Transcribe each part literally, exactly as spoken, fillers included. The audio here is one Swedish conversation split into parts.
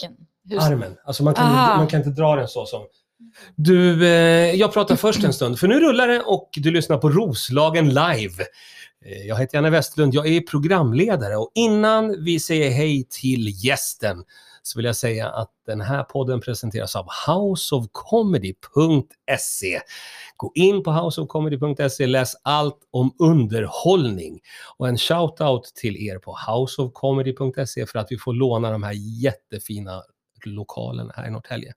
Vilken? Hur... Armen. Alltså man kan, man kan inte dra den så som... Du, eh, jag pratar först en stund, för nu rullar det och du lyssnar på Roslagen live. Eh, jag heter Janne Westlund, jag är programledare, och innan vi säger hej till gästen så vill jag säga att den här podden presenteras av house of comedy punkt se. Gå in på house of comedy punkt se, läs allt om underhållning. Och en shoutout till er på house of comedy punkt se för att vi får låna de här jättefina lokalen här i Norrtälje.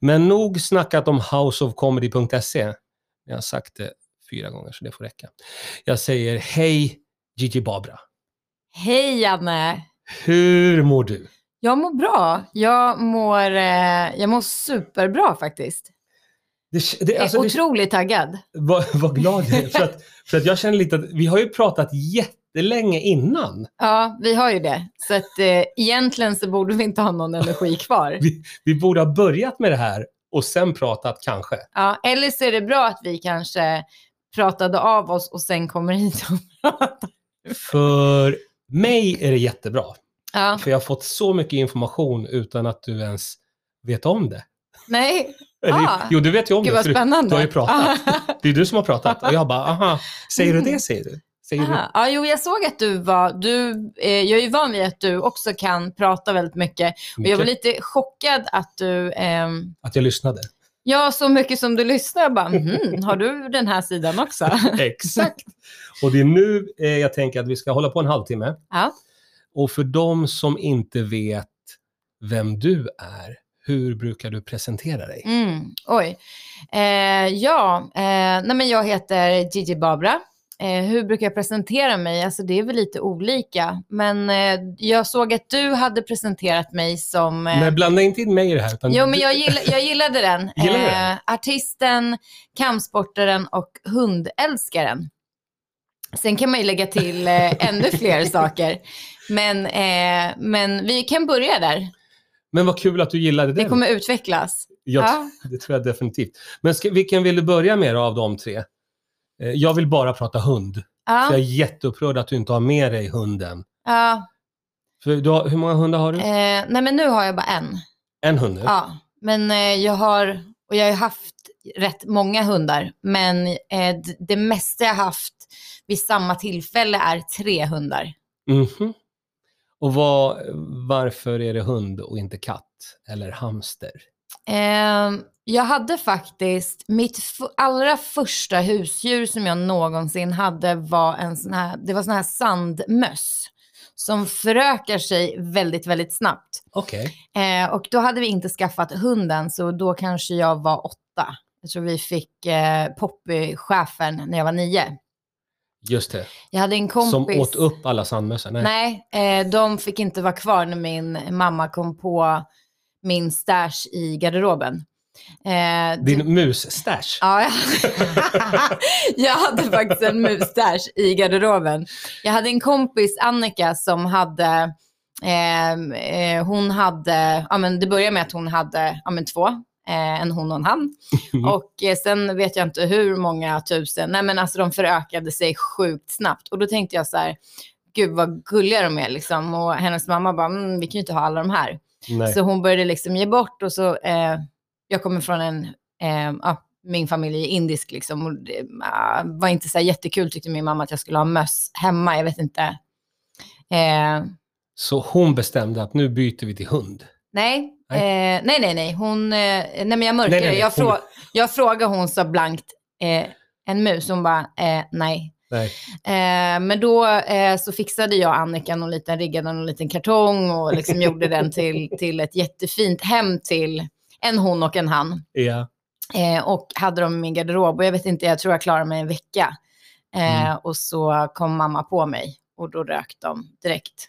Men nog snackat om house of comedy punkt se. Jag har sagt det fyra gånger så det får räcka. Jag säger hej Gigi Barbara. Hej Janne. Hur mår du? Jag mår bra. Jag mår, eh, jag mår superbra faktiskt. Det, det, alltså, jag är otroligt det, taggad. Vad, vad glad jag är. För att, för att jag känner lite att vi har ju pratat jätte länge innan. Ja, vi har ju det. Så att eh, egentligen så borde vi inte ha någon energi kvar. vi, vi borde ha börjat med det här och sen pratat kanske. Ja, eller så är det bra att vi kanske pratade av oss och sen kommer hit och pratar. För mig är det jättebra. Ja. För jag har fått så mycket information utan att du ens vet om det. Nej. Eller, ah. Jo, du vet ju om Gud, det. För du, du har ju pratat. Det är du som har pratat. Och jag bara, aha, säger du det, säger du? Ah, ja, jo, jag såg att du var du, eh, jag är ju van vid att du också kan prata väldigt mycket, mycket. Och jag var lite chockad att du eh, att jag lyssnade. Ja, så mycket som du lyssnar, bara, mm, har du den här sidan också? Exakt. Och det är nu eh, jag tänker att vi ska hålla på en halvtimme. Ja. Och för de som inte vet vem du är, hur brukar du presentera dig? Mm, oj. Eh, ja, eh, nej, men jag heter Gigi Barbara. Eh, hur brukar jag presentera mig? Alltså det är väl lite olika. Men eh, jag såg att du hade presenterat mig som... Eh... Men blanda inte in mig i det här. Utan... Jo, men jag, gill- jag gillade den. Gillar eh, den. Artisten, kampsportaren och hundälskaren. Sen kan man ju lägga till eh, ännu fler saker. Men, eh, men vi kan börja där. Men vad kul att du gillade det. Det kommer utvecklas. Jag, ja, det tror jag definitivt. Men ska, vilken vill du börja med av de tre? Jag vill bara prata hund. Ja. Så jag är jätteupprörd att du inte har med dig hunden. Ja. För du har, hur många hundar har du? Eh, nej, men nu har jag bara en. En hund nu? Ja, men eh, jag har, och jag har haft rätt många hundar. Men eh, det mesta jag haft vid samma tillfälle är tre hundar. Mhm. Och vad, varför är det hund och inte katt eller hamster? Eh, jag hade faktiskt mitt f- allra första husdjur som jag någonsin hade var en sån här, det var sån här sandmöss som förökar sig väldigt väldigt snabbt. Okej. Okay. Eh, och då hade vi inte skaffat hunden, så då kanske jag var åtta. Jag tror vi fick eh, Poppy-chefen när jag var nio. Just det. Jag hade en kompis som åt upp alla sandmössar. Nej, nej eh, de fick inte vara kvar när min mamma kom på min stash i garderoben. Eh, Din du... mus-stash? Ja, jag hade faktiskt en mus-stash i garderoben. Jag hade en kompis, Annika, som hade... Eh, hon hade... Ja, men det började med att hon hade ja, men två. Eh, en hon och en han. Och eh, sen vet jag inte hur många tusen. Nej, men alltså de förökade sig sjukt snabbt. Och då tänkte jag så här... Gud, vad gulliga de är liksom. Och hennes mamma bara... Mm, vi kan ju inte ha alla de här. Nej. Så hon började liksom ge bort, och så eh, jag kommer från en eh, ja, min familj är indisk liksom, och det äh, var inte så jättekul, tyckte min mamma, att jag skulle ha möss hemma, jag vet inte. Eh, så hon bestämde att nu byter vi till hund. Nej. Nej eh, nej nej, nej. Hon eh, nej men jag mörkade. Nej, nej, nej. Jag fråga jag frågar hon så blankt eh, en mus, hon bara eh, nej. Eh, men då eh, så fixade jag Annika någon liten, riggade någon liten kartong och liksom gjorde den till, till ett jättefint hem till en hon och en han. Yeah. eh, och hade dem i min garderob, och jag vet inte, jag tror jag klarade mig en vecka eh, mm. och så kom mamma på mig och då rök de direkt.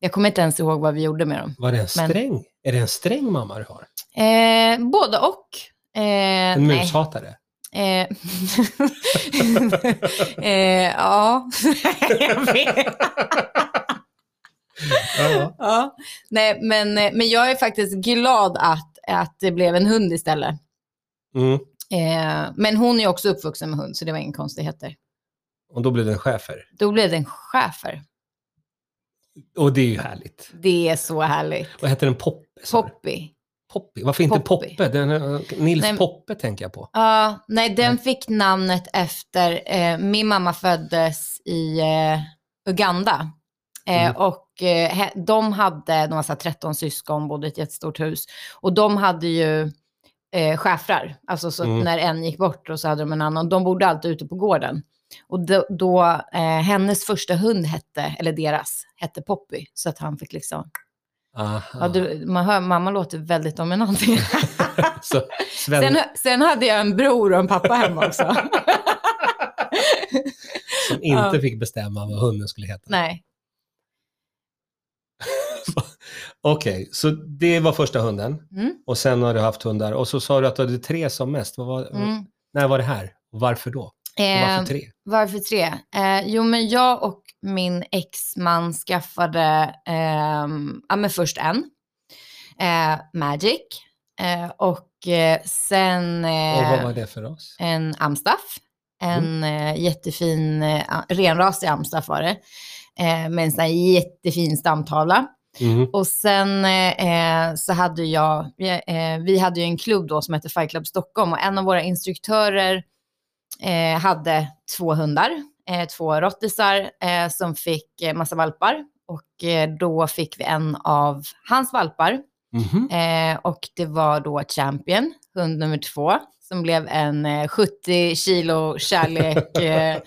Jag kommer inte ens ihåg vad vi gjorde med dem. Var det en sträng? Men... Är det en sträng mamma du har? Eh, både och eh, en mushatare? Nej. Eh, eh, ja, jag vet. Ja. Ja. Nej, men, men jag är faktiskt glad att, att det blev en hund istället. Mm. Eh, men hon är också uppvuxen med hund, så det var ingen konstigheter. Och då blev det en schäfer. Då blev det en schäfer. Och det är ju härligt. Det är så härligt. Vad heter den? Poppe? Poppy. Poppy. Varför inte Poppy? Poppe? Den, Nils nej, Poppe tänker jag på. Ja, uh, nej, den nej. fick namnet efter... Eh, min mamma föddes i eh, Uganda. Eh, mm. Och eh, de hade... De var så här tretton syskon, bodde i ett jättestort hus. Och de hade ju... Eh, chefrar, alltså så mm. när en gick bort och så hade de en annan, de bodde alltid ute på gården och då, då eh, hennes första hund hette, eller deras hette Poppy, så att han fick liksom ja, du, man hör, mamma låter väldigt dominant. så, Sven... sen, sen hade jag en bror och en pappa hemma också som inte ja. fick bestämma vad hunden skulle heta. Nej. Okej, okay, så det var första hunden. Mm. Och sen har du haft hundar. Och så sa du att du hade tre som mest. Vad var, mm. När var det här? Varför då? Eh, varför tre? Varför tre? Eh, jo, men jag och min exman skaffade eh, ja, men först en. Eh, Magic. Eh, och eh, sen... Eh, och vad var det för oss? En amstaff. En mm. eh, jättefin, eh, renrasig amstaff var det. Eh, med en sån här jättefin stamtavla. Mm. Och sen eh, så hade jag eh, vi hade ju en klubb då som hette Fight Club Stockholm, och en av våra instruktörer eh, hade två hundar, eh, två rottisar eh, som fick eh, massa valpar, och eh, då fick vi en av hans valpar. Mm. eh, och det var då Champion, hund nummer två, som blev en eh, sjuttio kilo kärlek, eh,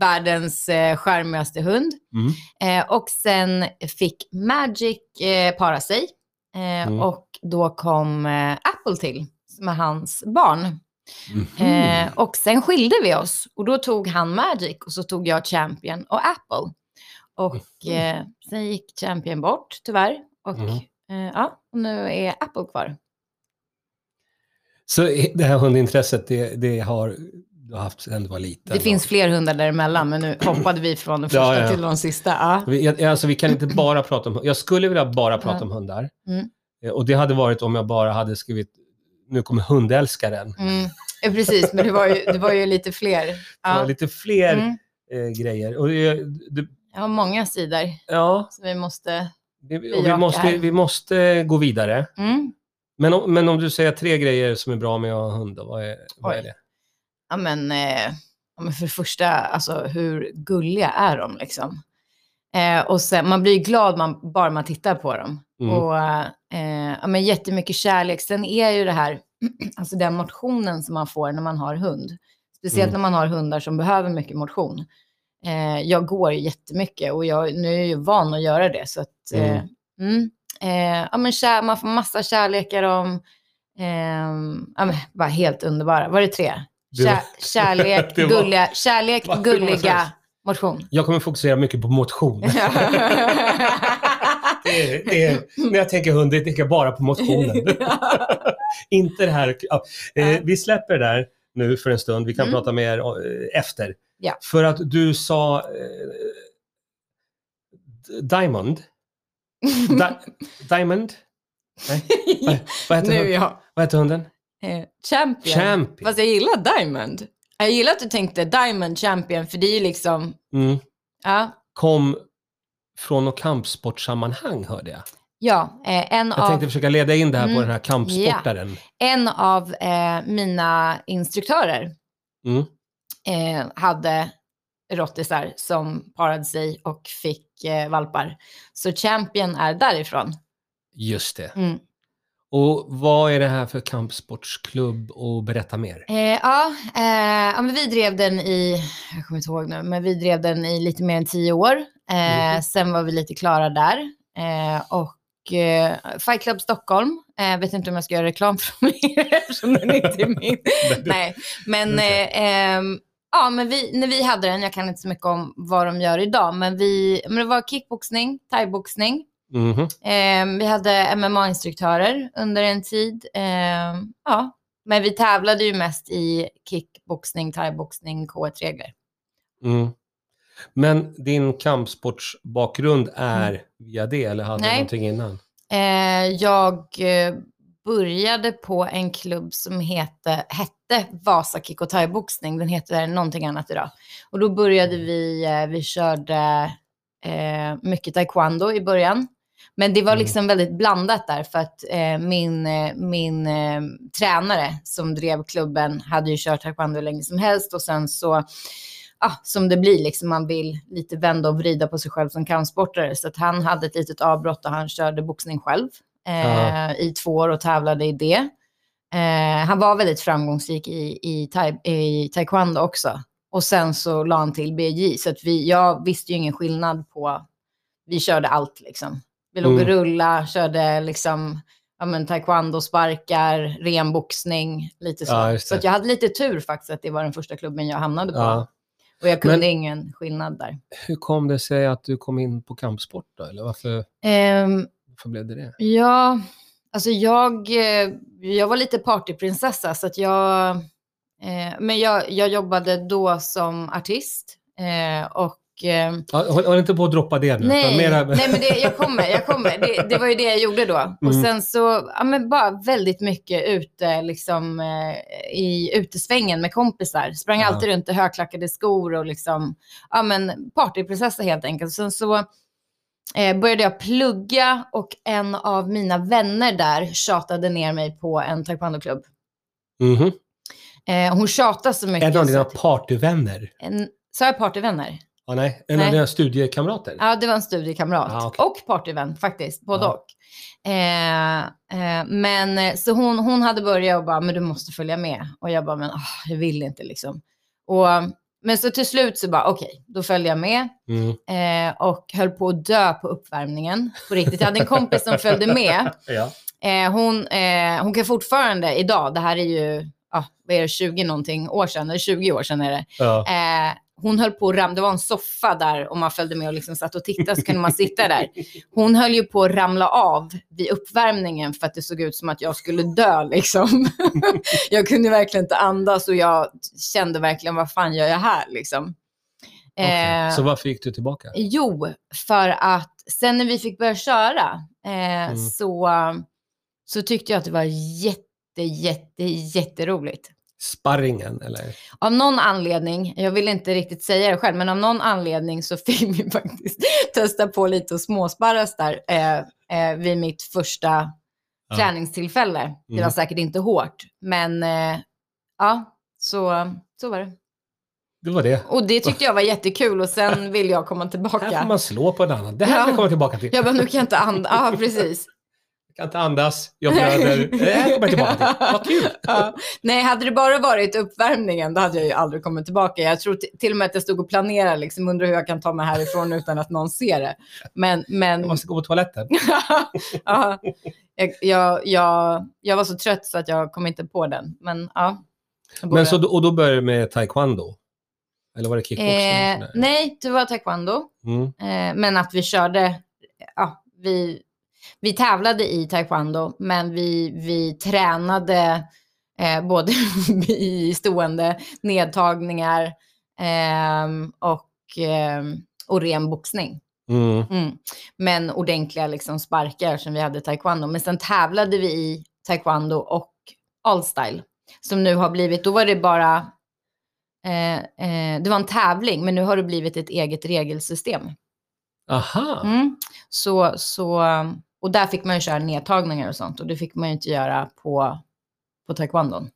världens eh, charmigaste hund. Mm. Eh, och sen fick Magic eh, para sig. Eh, mm. Och då kom eh, Apple till, som är hans barn. Mm. Eh, och sen skilde vi oss. Och då tog han Magic, och så tog jag Champion och Apple. Och eh, sen gick Champion bort, tyvärr. Och, mm. eh, ja, och nu är Apple kvar. Så det här hundintresset, det, det har du har haft sedan du var liten? Det då. Finns fler hundar däremellan, men nu hoppade vi från den första ja, ja. till den sista. Ja. Vi, alltså, vi kan inte bara prata om jag skulle vilja bara prata ja. om hundar. Mm. Och det hade varit om jag bara hade skrivit, nu kommer hundälskaren. Mm. Ja, precis, men det var ju, det var ju lite fler. Ja. Det var lite fler mm. eh, grejer. Och det, det, jag har många sidor. Ja. Så vi måste det, och vi, måste, vi måste gå vidare. Mm. Men om, men om du säger tre grejer som är bra med att ha hund, vad är, vad är det? Ja men, eh, ja, men för det första, alltså, hur gulliga är de liksom? Eh, och sen, man blir ju glad man, bara man tittar på dem. Mm. Och eh, ja, men jättemycket kärlek. Sen är ju det här, alltså den motionen som man får när man har hund. Speciellt mm. när man har hundar som behöver mycket motion. Eh, jag går ju jättemycket, och jag, nu är jag ju van att göra det. Så att... Eh, mm. Eh, ja, men kär, man får massa kärlekar om eh, ja, men, bara helt underbara. Var det tre? Kär, kärlek, var... gulliga, kärlek, var... gulliga, motion. Jag kommer fokusera mycket på motion. det är, det är, när jag tänker hund, det tänker jag bara på motionen. Inte det här. Ja. Eh, vi släpper det där nu för en stund. Vi kan mm. prata mer efter. Ja. För att du sa eh, Diamond. Di- Diamond? Nej. Vad heter, nu, ja. Vad heter hunden? Eh, Champion. Champion. Fast jag gillar Diamond. Jag gillar att du tänkte Diamond Champion, för det är ju liksom... Mm. Ja. Kom från något kampsportsammanhang, hörde jag. Ja, eh, en jag av... Jag tänkte försöka leda in det här mm. på den här kampsportaren. Ja. En av eh, mina instruktörer mm. eh, hade... rottisar som parade sig och fick eh, valpar. Så Champion är därifrån. Just det. Mm. Och vad är det här för kampsportsklubb, och berätta mer? Eh, ja, eh, ja men vi drev den i, jag kommer inte ihåg nu, men vi drev den i lite mer än tio år. Eh, mm. Sen var vi lite klara där. Eh, och eh, Fight Club Stockholm. Eh, vet inte om jag ska göra reklam för mig eftersom den inte är min. Nej, men... Okay. Eh, eh, Ja, men vi, när vi hade den, jag kan inte så mycket om vad de gör idag, men, vi, men det var kickboxning, thaiboxning. Mm-hmm. Eh, vi hade M M A-instruktörer under en tid. Eh, ja, men vi tävlade ju mest i kickboxning, thaiboxning, K ett-regler. Mm. Men din kampsportsbakgrund är mm. via det, eller hade du någonting innan? Eh, jag började på en klubb som hette, hette Vasa Kick och Thaiboxning. Den heter någonting annat idag. Och då började vi, vi körde eh, mycket taekwondo i början. Men det var liksom mm. väldigt blandat där, för att eh, min, eh, min eh, tränare som drev klubben hade ju kört taekwondo länge som helst. Och sen så, ah, som det blir liksom, man vill lite vända och vrida på sig själv som kampsportare. Så att han hade ett litet avbrott och han körde boxning själv eh, mm. i två år och tävlade i det. Eh, han var väldigt framgångsrik i, i, tai, i taekwondo också. Och sen så la han till B J, så att vi, jag visste ju ingen skillnad på, vi körde allt liksom. Vi låg och rulla, körde liksom, ja men, taekwondo, sparkar, renboxning, lite så. Ja, så att jag hade lite tur faktiskt att det var den första klubben jag hamnade på. Ja. Och jag kunde men, ingen skillnad där. Hur kom det sig att du kom in på kampsport då? Eller varför, um, varför blev det det? Ja, alltså jag, jag var lite partyprinsessa, så att jag, eh, men jag, jag jobbade då som artist eh, och håll inte på att droppa det nu. Nej, mera... nej men det, jag kommer, jag kommer. Det, det var ju det jag gjorde då. Mm. Och sen så, ja men bara väldigt mycket ute liksom i utesvängen med kompisar. Sprang ja. alltid runt i högklackade skor och liksom, ja men partyprinsessa helt enkelt. Och sen så eh, började jag plugga och en av mina vänner där tjatade ner mig på en taekwondo-klubb. Mhm. Eh, hon tjatade så mycket. En av dina partyvänner? En, så jag partyvänner? Ah, nej, en nej. av dina studiekamrater? Ja, det var en studiekamrat. Ah, okay. Och partyvän faktiskt, både ah. och. Eh, eh, men så hon, hon hade börjat och bara, men du måste följa med. Och jag bara, men oh, jag vill inte liksom. Och, men så till slut så bara, okej, okay, då följer jag med. Mm. Eh, och höll på att dö på uppvärmningen. På riktigt, jag hade en kompis som följde med. Ja. Eh, hon, eh, hon kan fortfarande idag, det här är ju, ah, vad är det, tjugo någonting år sedan, eller tjugo år sedan är det. Ja. Eh, Hon höll på att ramla, det var en soffa där och man följde med och liksom satt och tittade, så kunde man sitta där. Hon höll ju på att ramla av vid uppvärmningen för att det såg ut som att jag skulle dö liksom. Jag kunde verkligen inte andas och jag kände verkligen, vad fan gör jag här liksom. Okay. Eh, så varför gick du tillbaka? Jo, för att sen när vi fick börja köra eh, mm. så, så tyckte jag att det var jätte, jätte, jätteroligt. Sparringen eller? Av någon anledning, jag vill inte riktigt säga det själv, men av någon anledning så fick vi faktiskt testa på lite och småsparras där eh, eh, vid mitt första ja. träningstillfälle. Mm. Det var säkert inte hårt, men eh, ja, så, så var det. Det var det. Och det tyckte jag var jättekul och sen ville jag komma tillbaka. Här får man slå på en annan. Det här vill jag komma tillbaka till. Jag bara, nu kan jag inte andas. Ja, precis. Jag kan inte andas, jag blöder. Jag kommer tillbaka till. Vad kul. Ja. Nej, hade det bara varit uppvärmningen, då hade jag ju aldrig kommit tillbaka. Jag tror t- till och med att jag stod och planerade, liksom, undrar hur jag kan ta mig härifrån utan att någon ser det. Men, men... Jag måste gå på toaletten. Ja. jag, jag, jag, jag var så trött så att jag kom inte på den. Men, ja. Men så, och då började du med taekwondo? Eller var det kickboxing? Eh, nej, det var taekwondo. Mm. Eh, men att vi körde... Ja, vi... Vi tävlade i taekwondo, men vi, vi tränade eh, både i stående nedtagningar eh, och, eh, och ren boxning. Mm. Mm. Men ordentliga liksom, sparkar som vi hade i taekwondo. Men sen tävlade vi i taekwondo och allstyle som nu har blivit, då var det bara, eh, eh, det var en tävling, men nu har det blivit ett eget regelsystem. Aha. Mm. Så, så... Och där fick man ju köra nedtagningar och sånt. Och det fick man ju inte göra på, på taekwondon.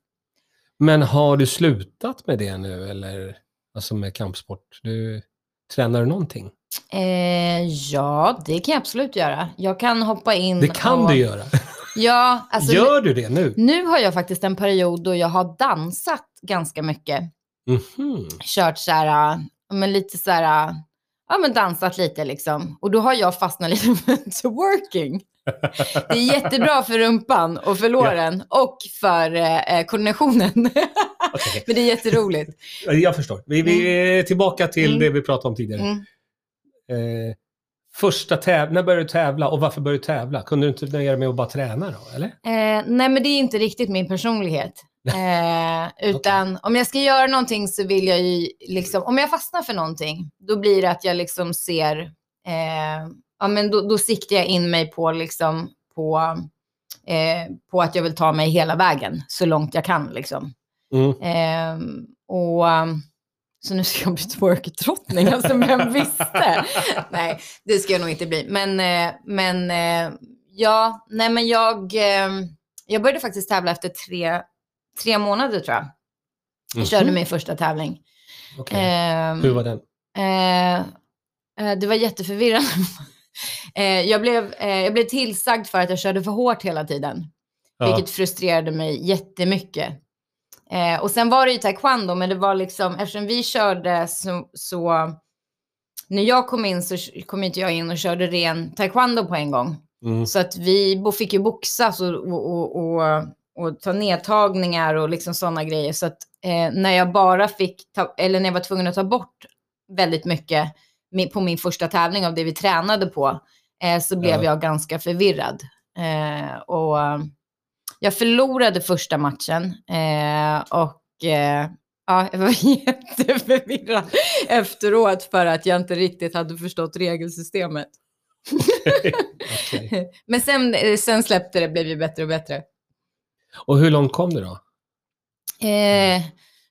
Men har du slutat med det nu? Eller alltså med kampsport? Du, tränar du någonting? Eh, ja, det kan jag absolut göra. Jag kan hoppa in. Det kan och... du göra? Ja, alltså, gör du det nu? Nu har jag faktiskt en period då jag har dansat ganska mycket. Mm-hmm. Kört så här, men lite så här... Ja, men dansat lite liksom. Och då har jag fastnat lite för twerking. Det är jättebra för rumpan och för låren och för eh, koordinationen. Okay. Men det är jätteroligt. Jag förstår. Vi, vi är tillbaka till mm. det vi pratade om tidigare. Mm. Eh, första täv- när började du tävla och varför började du tävla? Kunde du inte nöja dig med att bara träna då, eller? Eh, nej, men det är inte riktigt min personlighet. Eh, utan okay. Om jag ska göra någonting så vill jag ju liksom, om jag fastnar för någonting, då blir det att jag liksom ser eh, ja men då, då siktar jag in mig på liksom på, eh, på att jag vill ta mig hela vägen så långt jag kan liksom. Mm. eh, och Så nu ska jag bli twerk-trottning. Alltså, vem visste? Nej, det ska jag nog inte bli. Men, men ja, nej men jag, jag började faktiskt tävla efter tre, tre månader tror jag. Jag körde mm. min första tävling. Okay. Eh, Hur var den? Eh, det var jätteförvirrande. eh, jag, blev, eh, jag blev tillsagd för att jag körde för hårt hela tiden. Ja. Vilket frustrerade mig jättemycket. Eh, och sen var det ju taekwondo, men det var liksom, eftersom vi körde så, så när jag kom in så kom inte jag in och körde ren taekwondo på en gång. Mm. Så att vi fick ju boxas och, och, och, och, och ta nedtagningar och liksom sådana grejer. Så att eh, när jag bara fick, ta, eller när jag var tvungen att ta bort väldigt mycket med, på min första tävling av det vi tränade på, eh, så blev ja. jag ganska förvirrad. Eh, och... Jag förlorade första matchen eh, och eh, ja, jag var jätteförvirrad efteråt för att jag inte riktigt hade förstått regelsystemet. Okay. Okay. Men sen, sen släppte det, blev ju bättre och bättre. Och hur långt kom du då? Eh,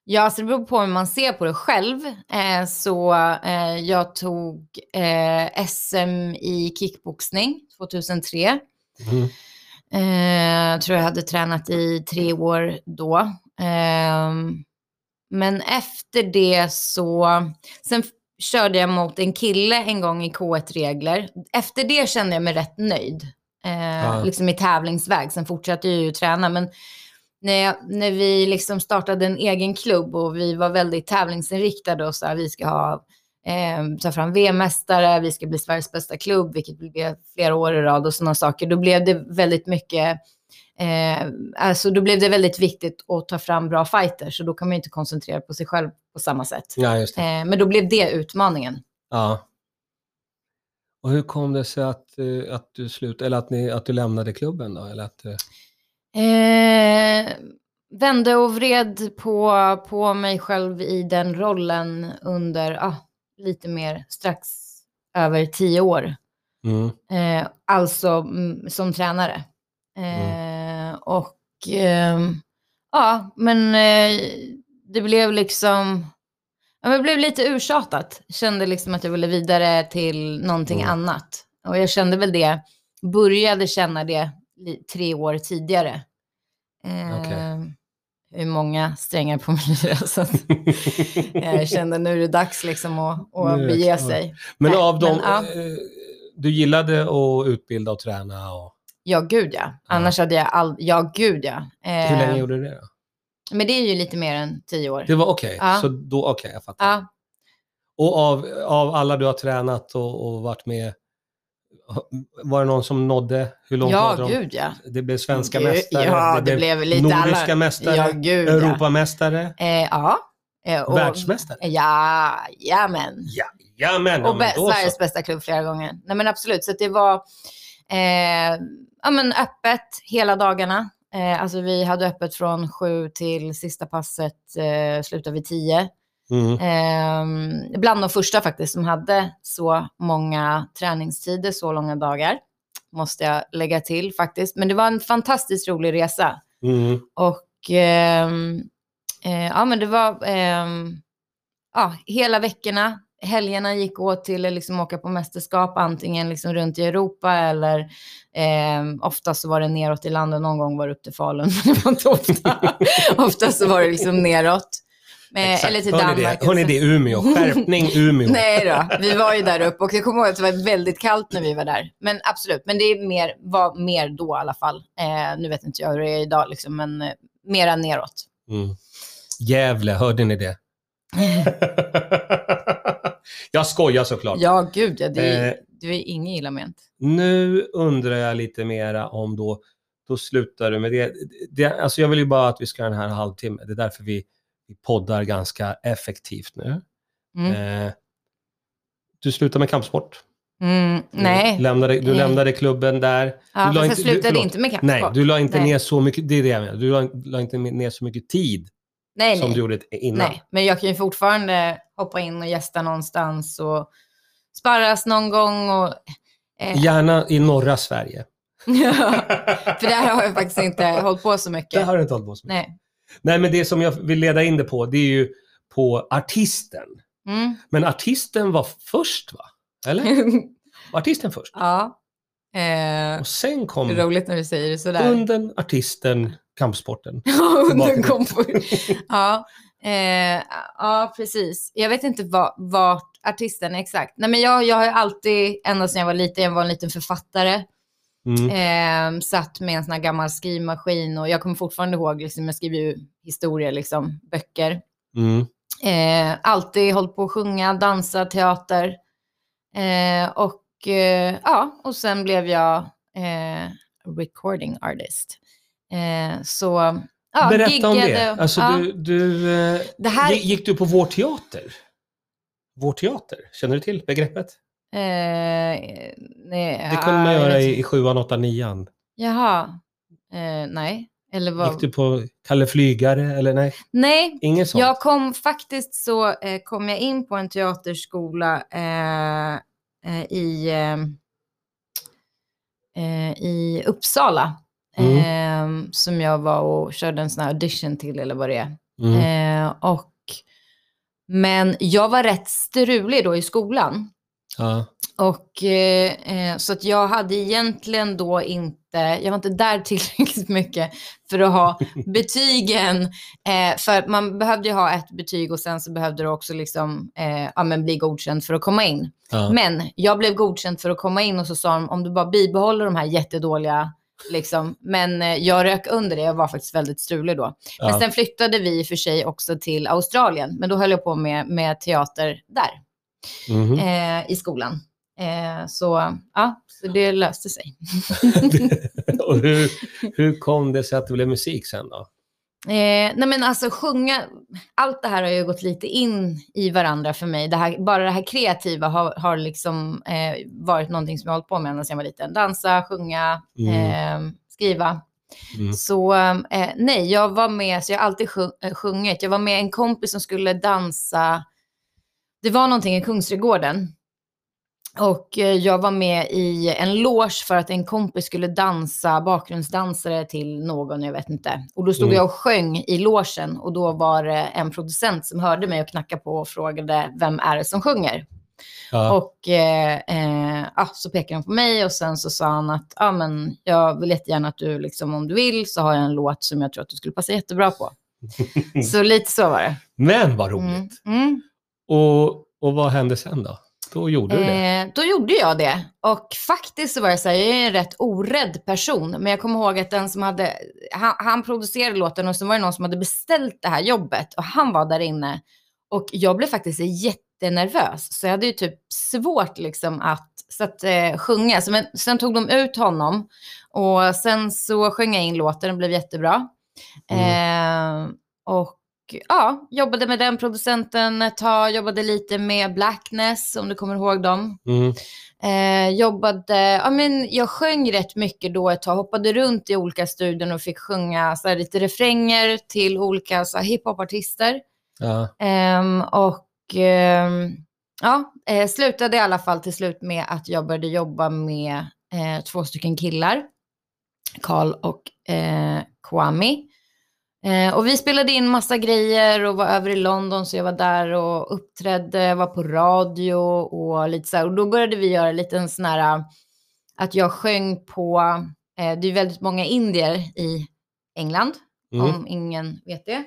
ja, så det beror på hur man ser på det själv. Eh, så eh, jag tog eh, S M i kickboxning tjugohundratre. Mm. Eh, tror jag hade tränat i tre år då. Eh, men efter det så... Sen f- körde jag mot en kille en gång i K ett-regler. Efter det kände jag mig rätt nöjd. Eh, ah. Liksom i tävlingsväg. Sen fortsatte jag ju träna. Men när, jag, när vi liksom startade en egen klubb och vi var väldigt tävlingsinriktade och så här, vi ska ha... Eh, ta fram V M-mästare, vi ska bli Sveriges bästa klubb, vilket blev flera år i rad och sådana saker. Då blev det väldigt mycket eh, alltså då blev det väldigt viktigt att ta fram bra fighter, så då kan man ju inte koncentrera på sig själv på samma sätt. Ja, just det. Eh, men då blev det utmaningen. Ja. Och hur kom det sig att, att du slut, eller att, ni, att du lämnade klubben då? Eller att... Eh... Vände och vred på, på mig själv i den rollen under ah, lite mer strax över tio år. Mm. Eh, alltså m- som tränare. Eh, mm. Och eh, ja, men eh, det blev liksom, ja, jag blev lite ursatat. Kände liksom att jag ville vidare till någonting mm. annat. Och jag kände väl det, började känna det li- tre år tidigare. Eh, okay. Hur många strängar på mig så att jag kände nu är det dags liksom att, att bege sig. Men Nej, av dem, men, ja. Du gillade att utbilda och träna? Och... Ja, gud ja. Annars ja. hade jag all... Ja, gud ja. Eh, Hur länge gjorde du det då? Men det är ju lite mer än tio år. Det var okej, okay. ja. så då okej, okay, jag fattar. Ja. Och av, av alla du har tränat och, och varit med, var det någon som nådde? Hur långt ja, nådde de? Gud, ja. Det blev svenska gud, mästare, ja, det, det blev lite nordiska alla... mästare, ja, gud, Europamästare. Ja. Eh, ja. Eh, och, världsmästare? Ja, jamen. Ja, jamen. Och be- Sveriges bästa klubb flera gånger. Nej men absolut, så det var eh, ja, men öppet hela dagarna. Eh, alltså vi hade öppet från sju till sista passet eh, slutade vid tio. Mm. Eh, bland de första faktiskt som hade så många träningstider, så långa dagar, måste jag lägga till faktiskt. Men det var en fantastiskt rolig resa. Mm. Och eh, eh, ja, men det var eh, ja, hela veckorna, helgerna gick åt till att liksom åka på mästerskap, antingen liksom runt i Europa eller eh, ofta så var det neråt i landet, någon gång var det upp till Falun, men det var inte ofta. Ofta så var det liksom neråt. Med, exakt. Eller till hör Danmark. Hon är det Umeå, skärpning Umeå. Nej då, vi var ju där uppe och jag kommer ihåg att det var väldigt kallt när vi var där. Men absolut, men det är mer, var mer då i alla fall. Eh, nu vet inte jag hur det är idag liksom, men eh, mera neråt. Mm. Jävla, hörde ni det? Jag skojar såklart. Ja gud, ja, det är, eh, det är inget illa ment. Nu undrar jag lite mera om då, då slutar du med det. det. Alltså jag vill ju bara att vi ska ha den här halvtimme. Det är därför vi poddar ganska effektivt nu. Mm. Eh, du slutar med kampsport. Mm, nej. Du lämnade, du lämnade klubben där. Ja, du la inte, slutade du, inte med kampsport. Nej, du la inte nej. ner så mycket, det är det jag menar. Du la, la inte ner så mycket tid nej, som nej. du gjorde innan. Nej, men jag kan ju fortfarande hoppa in och gästa någonstans och sparras någon gång. Och, eh. Gärna i norra Sverige. För där har jag faktiskt inte hållit på så mycket. Där har du inte hållit på så mycket. Nej. Nej men det som jag vill leda in det på, det är ju på på artisten. Mm. Men artisten var först, va? Eller? Artisten först. Ja. Eh, och sen kom... Det är roligt när du säger det sådär. Hunden, artisten, kampsporten. Ja, hunden kom först. Ja. Eh, ja, precis. Jag vet inte vad, vad artisten är exakt. Nej, men jag, jag har ju alltid, ända sedan jag var liten, jag var en liten författare. Mm. Eh, satt med en sån här gammal skrivmaskin. Och jag kommer fortfarande ihåg, liksom, jag skriver ju historier, liksom, böcker. Mm. Eh, alltid hållit på att sjunga, dansa, teater. Eh, och eh, ja, och sen blev jag eh, recording artist. Eh, så... Ja, berätta giggade om det. Alltså, ja. du, du, eh, det här... Gick du på Vår teater? Vår teater, känner du till begreppet? Eh, nej, det kunde ah, man göra i, i sjuan, åtta, nian. Jaha, eh, nej. Eller vad... Gick du på Kalle Flygare? Eller nej, nej. Inget sånt. Jag kom faktiskt så eh, kom jag in på en teaterskola eh, eh, i, eh, i Uppsala. Mm. Eh, som jag var och körde en sån här audition till, eller vad det är. Mm. Eh, och, men jag var rätt strulig då i skolan. Ah. Och, eh, så att jag hade egentligen då inte, jag var inte där tillräckligt mycket för att ha betygen. Eh, för man behövde ju ha ett betyg och sen så behövde du också liksom, eh, ja, men bli godkänd för att komma in. Ah. Men jag blev godkänd för att komma in och så sa de, om du bara bibehåller de här jättedåliga... Liksom. Men eh, jag rök under det. Jag var faktiskt väldigt strulig då. Ja. Men sen flyttade vi för sig också till Australien. Men då höll jag på med, med teater där. Mm-hmm. eh, I skolan. eh, Så ja, så det löste sig. Och hur, hur kom det sig att det blev musik sen då? Eh, nej men alltså sjunga, allt det här har ju gått lite in i varandra för mig. Det här, bara det här kreativa har, har liksom eh, varit någonting som jag hållit på med när jag var liten. Dansa, sjunga, mm. eh, skriva. Mm. Så eh, nej, jag var med, så jag har alltid sjungit. Jag var med en kompis som skulle dansa. Det var någonting i Kungsträdgården. Och jag var med i en loge för att en kompis skulle dansa, bakgrundsdansare till någon, jag vet inte. Och då stod mm. jag och sjöng i logen och då var det en producent som hörde mig och knackade på och frågade, vem är det som sjunger? Ja. Och eh, eh, ja, så pekade han på mig och sen så sa han att ah, men jag vill jättegärna att du, liksom, om du vill så har jag en låt som jag tror att du skulle passa jättebra på. Så lite så var det. Men vad roligt. Mm. Mm. Och, och vad hände sen då? Då gjorde du det. Eh, då gjorde jag det. Och faktiskt så var jag så här, jag är en rätt orädd person. Men jag kommer ihåg att den som hade, han, han producerade låten och så var det någon som hade beställt det här jobbet. Och han var där inne. Och jag blev faktiskt jättenervös. Så jag hade ju typ svårt liksom att, så att eh, sjunga. Så, men, sen tog de ut honom. Och sen så sjöng jag in låten, den blev jättebra. Mm. Eh, och ja, jobbade med den producenten ett tag, jobbade lite med Blackness, om du kommer ihåg dem. Mm. Eh, jobbade, ja men jag sjöng rätt mycket då ett tag, hoppade runt i olika studion och fick sjunga så här, lite refränger till olika så här, hiphopartister. Ja. Eh, och eh, ja, eh, slutade i alla fall till slut med att jag började jobba med eh, två stycken killar, Karl och eh, Kwami. Eh, och vi spelade in massa grejer och var över i London, så jag var där och uppträdde, var på radio och lite så här. Och då började vi göra lite en sån här, att jag sjöng på, eh, det är väldigt många indier i England, mm. om ingen vet det.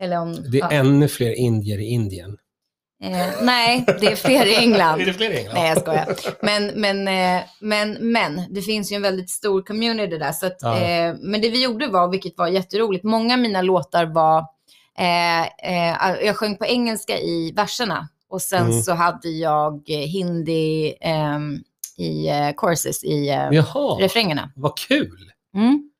Eller om, det är ja. ännu fler indier i Indien. Eh, nej, det är fler i England. Är det fler i England? Nej, jag skojar. Men, men, eh, men, men det finns ju en väldigt stor community där. Så att, ah. eh, men det vi gjorde var, vilket var jätteroligt, många av mina låtar var, eh, eh, jag sjöng på engelska i verserna. Och sen mm. så hade jag hindi eh, i eh, choruses, i eh, Jaha, refrängerna. Vad kul! Mm.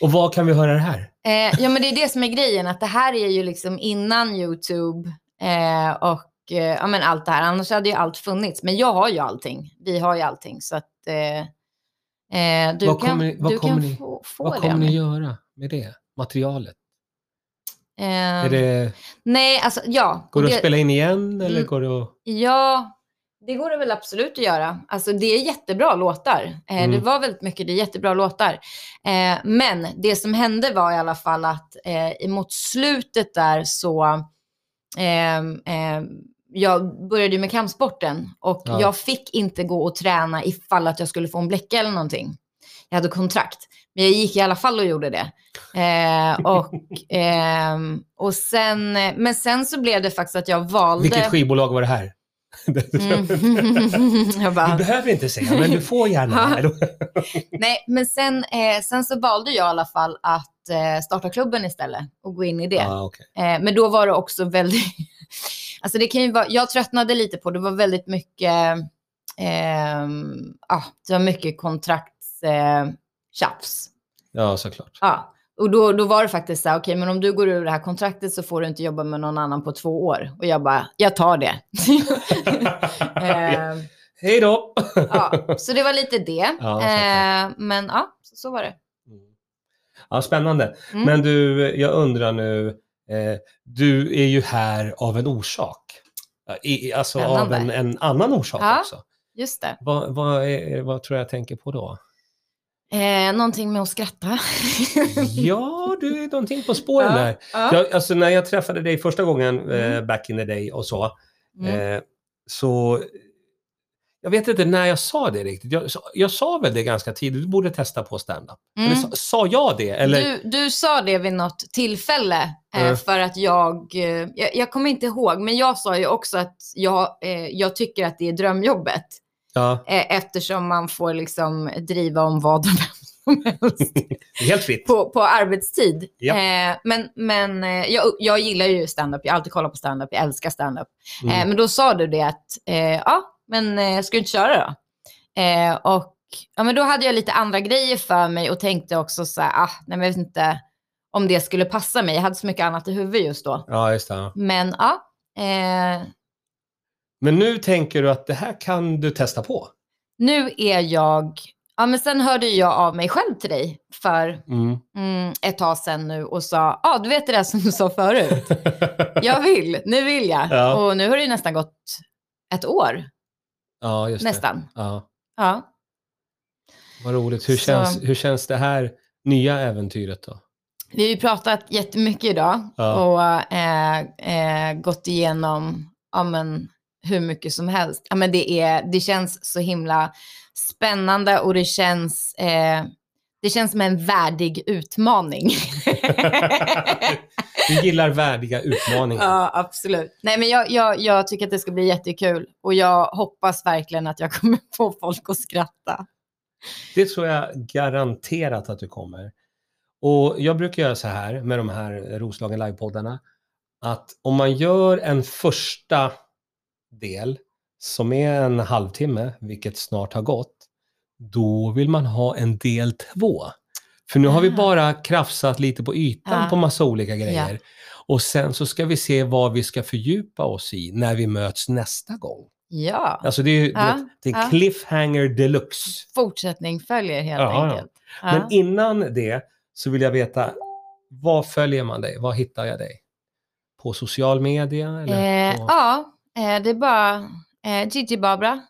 Och vad kan vi höra det här? Eh, ja, men det är det som är grejen, att det här är ju liksom innan YouTube... Eh, och eh, ja, men allt det här. Annars hade ju allt funnits. Men jag har ju allting. Vi har ju allting. Så att eh, eh, du vad kan, kommer, vad du kommer kan ni, få, få vad det. Vad kommer ni göra med det? Materialet? Eh, är det, nej, alltså ja. Går det, det att spela in igen? Eller mm, går det att... Ja, det går det väl absolut att göra. Alltså det är jättebra låtar. Eh, mm. Det var väldigt mycket, det är jättebra låtar. Eh, men det som hände var i alla fall att eh, mot slutet där så... eh, eh, jag började ju med kampsporten och ja. jag fick inte gå och träna ifall att jag skulle få en bläcka eller någonting. Jag hade kontrakt, men jag gick i alla fall och gjorde det. Eh, och, eh, och sen, men sen så blev det faktiskt att jag valde... Vilket skivbolag var det här? Mm. jag bara... Du behöver inte säga, men du får gärna. Nej, men sen, eh, sen så valde jag i alla fall att eh, starta klubben istället och gå in i det. Ah, okay. eh, men då var det också väldigt... alltså det kan ju vara... Jag tröttnade lite på det. Det var väldigt mycket... Eh, ah, det var mycket kontrakt. Eh, tjafs. Ja, såklart. Ja, och då, då var det faktiskt så här, okej, men om du går ur det här kontraktet så får du inte jobba med någon annan på två år. Och jag bara, jag tar det. eh, ja. Hej då! Ja, så det var lite det. Ja, eh, men ja, så, så var det. Mm. Ja, spännande. Mm. Men du, jag undrar nu, eh, du är ju här av en orsak. I, alltså spännande. Av en, en annan orsak ja, också. Just det. Vad, vad, är, vad tror jag tänker på då? Eh, någonting med att skratta. ja, du är någonting på spåren ja, där. Ja. Jag, alltså, när jag träffade dig första gången eh, mm. back in the day och så. Mm. Eh, så jag vet inte när jag sa det riktigt. Jag, jag sa väl det ganska tidigt. Du borde testa på stand-up. Mm. Eller, sa, sa jag det? Eller? Du, du sa det vid något tillfälle. Eh, mm. För att jag, eh, jag... Jag kommer inte ihåg. Men jag sa ju också att jag, eh, jag tycker att det är drömjobbet. Ja. Eftersom man får liksom driva om vad och vem som helst helt fritt. På, på arbetstid ja. eh, men, men jag, jag gillar ju stand-up, jag alltid kollar på stand-up, jag älskar stand-up mm. eh, men då sa du det att eh, ja, men eh, ska du inte köra då? Eh, och ja, men då hade jag lite andra grejer för mig och tänkte också såhär, ah, nej men jag vet inte om det skulle passa mig, jag hade så mycket annat i huvudet just då ja, just det, ja. Men ja eh, men nu tänker du att det här kan du testa på. Nu är jag... Ja, men sen hörde jag av mig själv till dig för mm. Mm, ett tag sedan nu och sa, ja, ah, du vet det där som du sa förut. jag vill, nu vill jag. Ja. Och nu har det ju nästan gått ett år. Ja, just nästan. Det. Ja. Ja. Vad roligt. Hur känns, hur känns det här nya äventyret då? Vi har ju pratat jättemycket idag ja. och eh, eh, gått igenom... Ja, men, hur mycket som helst. Ja, men det, är, det känns så himla spännande och det känns eh, det känns som en värdig utmaning. Du gillar värdiga utmaningar. Ja, absolut. Nej, men jag, jag, jag tycker att det ska bli jättekul och jag hoppas verkligen att jag kommer få folk att skratta. Det tror jag garanterat att du kommer. Och jag brukar göra så här med de här Roslagen live-poddarna att om man gör en första del som är en halvtimme, vilket snart har gått, då vill man ha en del två. För nu har vi bara krafsat lite på ytan ja. på massa olika grejer. Ja. Och sen så ska vi se vad vi ska fördjupa oss i när vi möts nästa gång. Ja. Alltså det är, ja. det är cliffhanger deluxe. Fortsättning följer helt ja, enkelt. Ja. Men innan det så vill jag veta, vad följer man dig? Vad hittar jag dig? På social media? Eller eh, på... Ja. Det är bara eh, Gigi Barbara.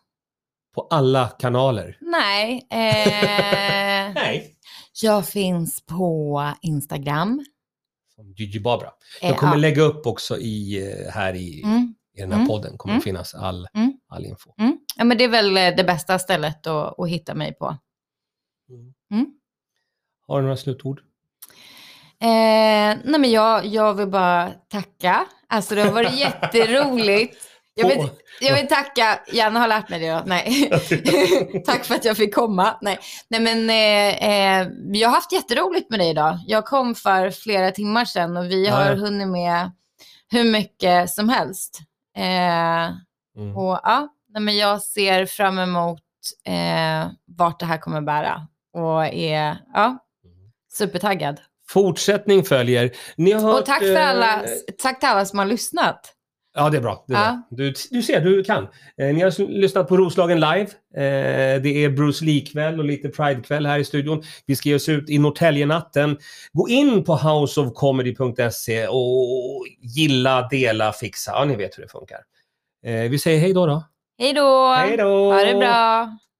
På alla kanaler? Nej. Eh, Nej. Jag finns på Instagram. Som Gigi Barbara. Jag kommer eh, lägga upp också i, här i, mm. i den här mm. podden. Kommer mm. finnas all, mm. all info. Mm. Ja, men det är väl det bästa stället att, att hitta mig på. Mm. Mm. Har du några slutord? Eh, nej men jag, jag vill bara tacka. Alltså det har varit jätteroligt. Jag vill, jag vill tacka. Janne har lärt mig det då. Nej. Tack för att jag fick komma. Nej, nej men eh, eh, jag har haft jätteroligt med dig idag. Jag kom för flera timmar sedan och vi har ja. hunnit med hur mycket som helst. Eh, mm. Och ja, nej men jag ser fram emot eh, vart det här kommer bära. Och är ja, supertaggad. Fortsättning följer. Ni har hört, och tack för alla, eh, tack till alla som har lyssnat. Ja, det är bra. Det är ja. bra. Du, du ser, du kan. Eh, ni har lyssnat på Roslagen live. Eh, det är Bruce Lee-kväll och lite Pride-kväll här i studion. Vi ska ge oss ut i Norrtäljenatten. Gå in på house of comedy punkt se och gilla, dela, fixa. Ja, ni vet hur det funkar. Eh, vi säger hej då då. Hej då. Hej då. Ha det bra.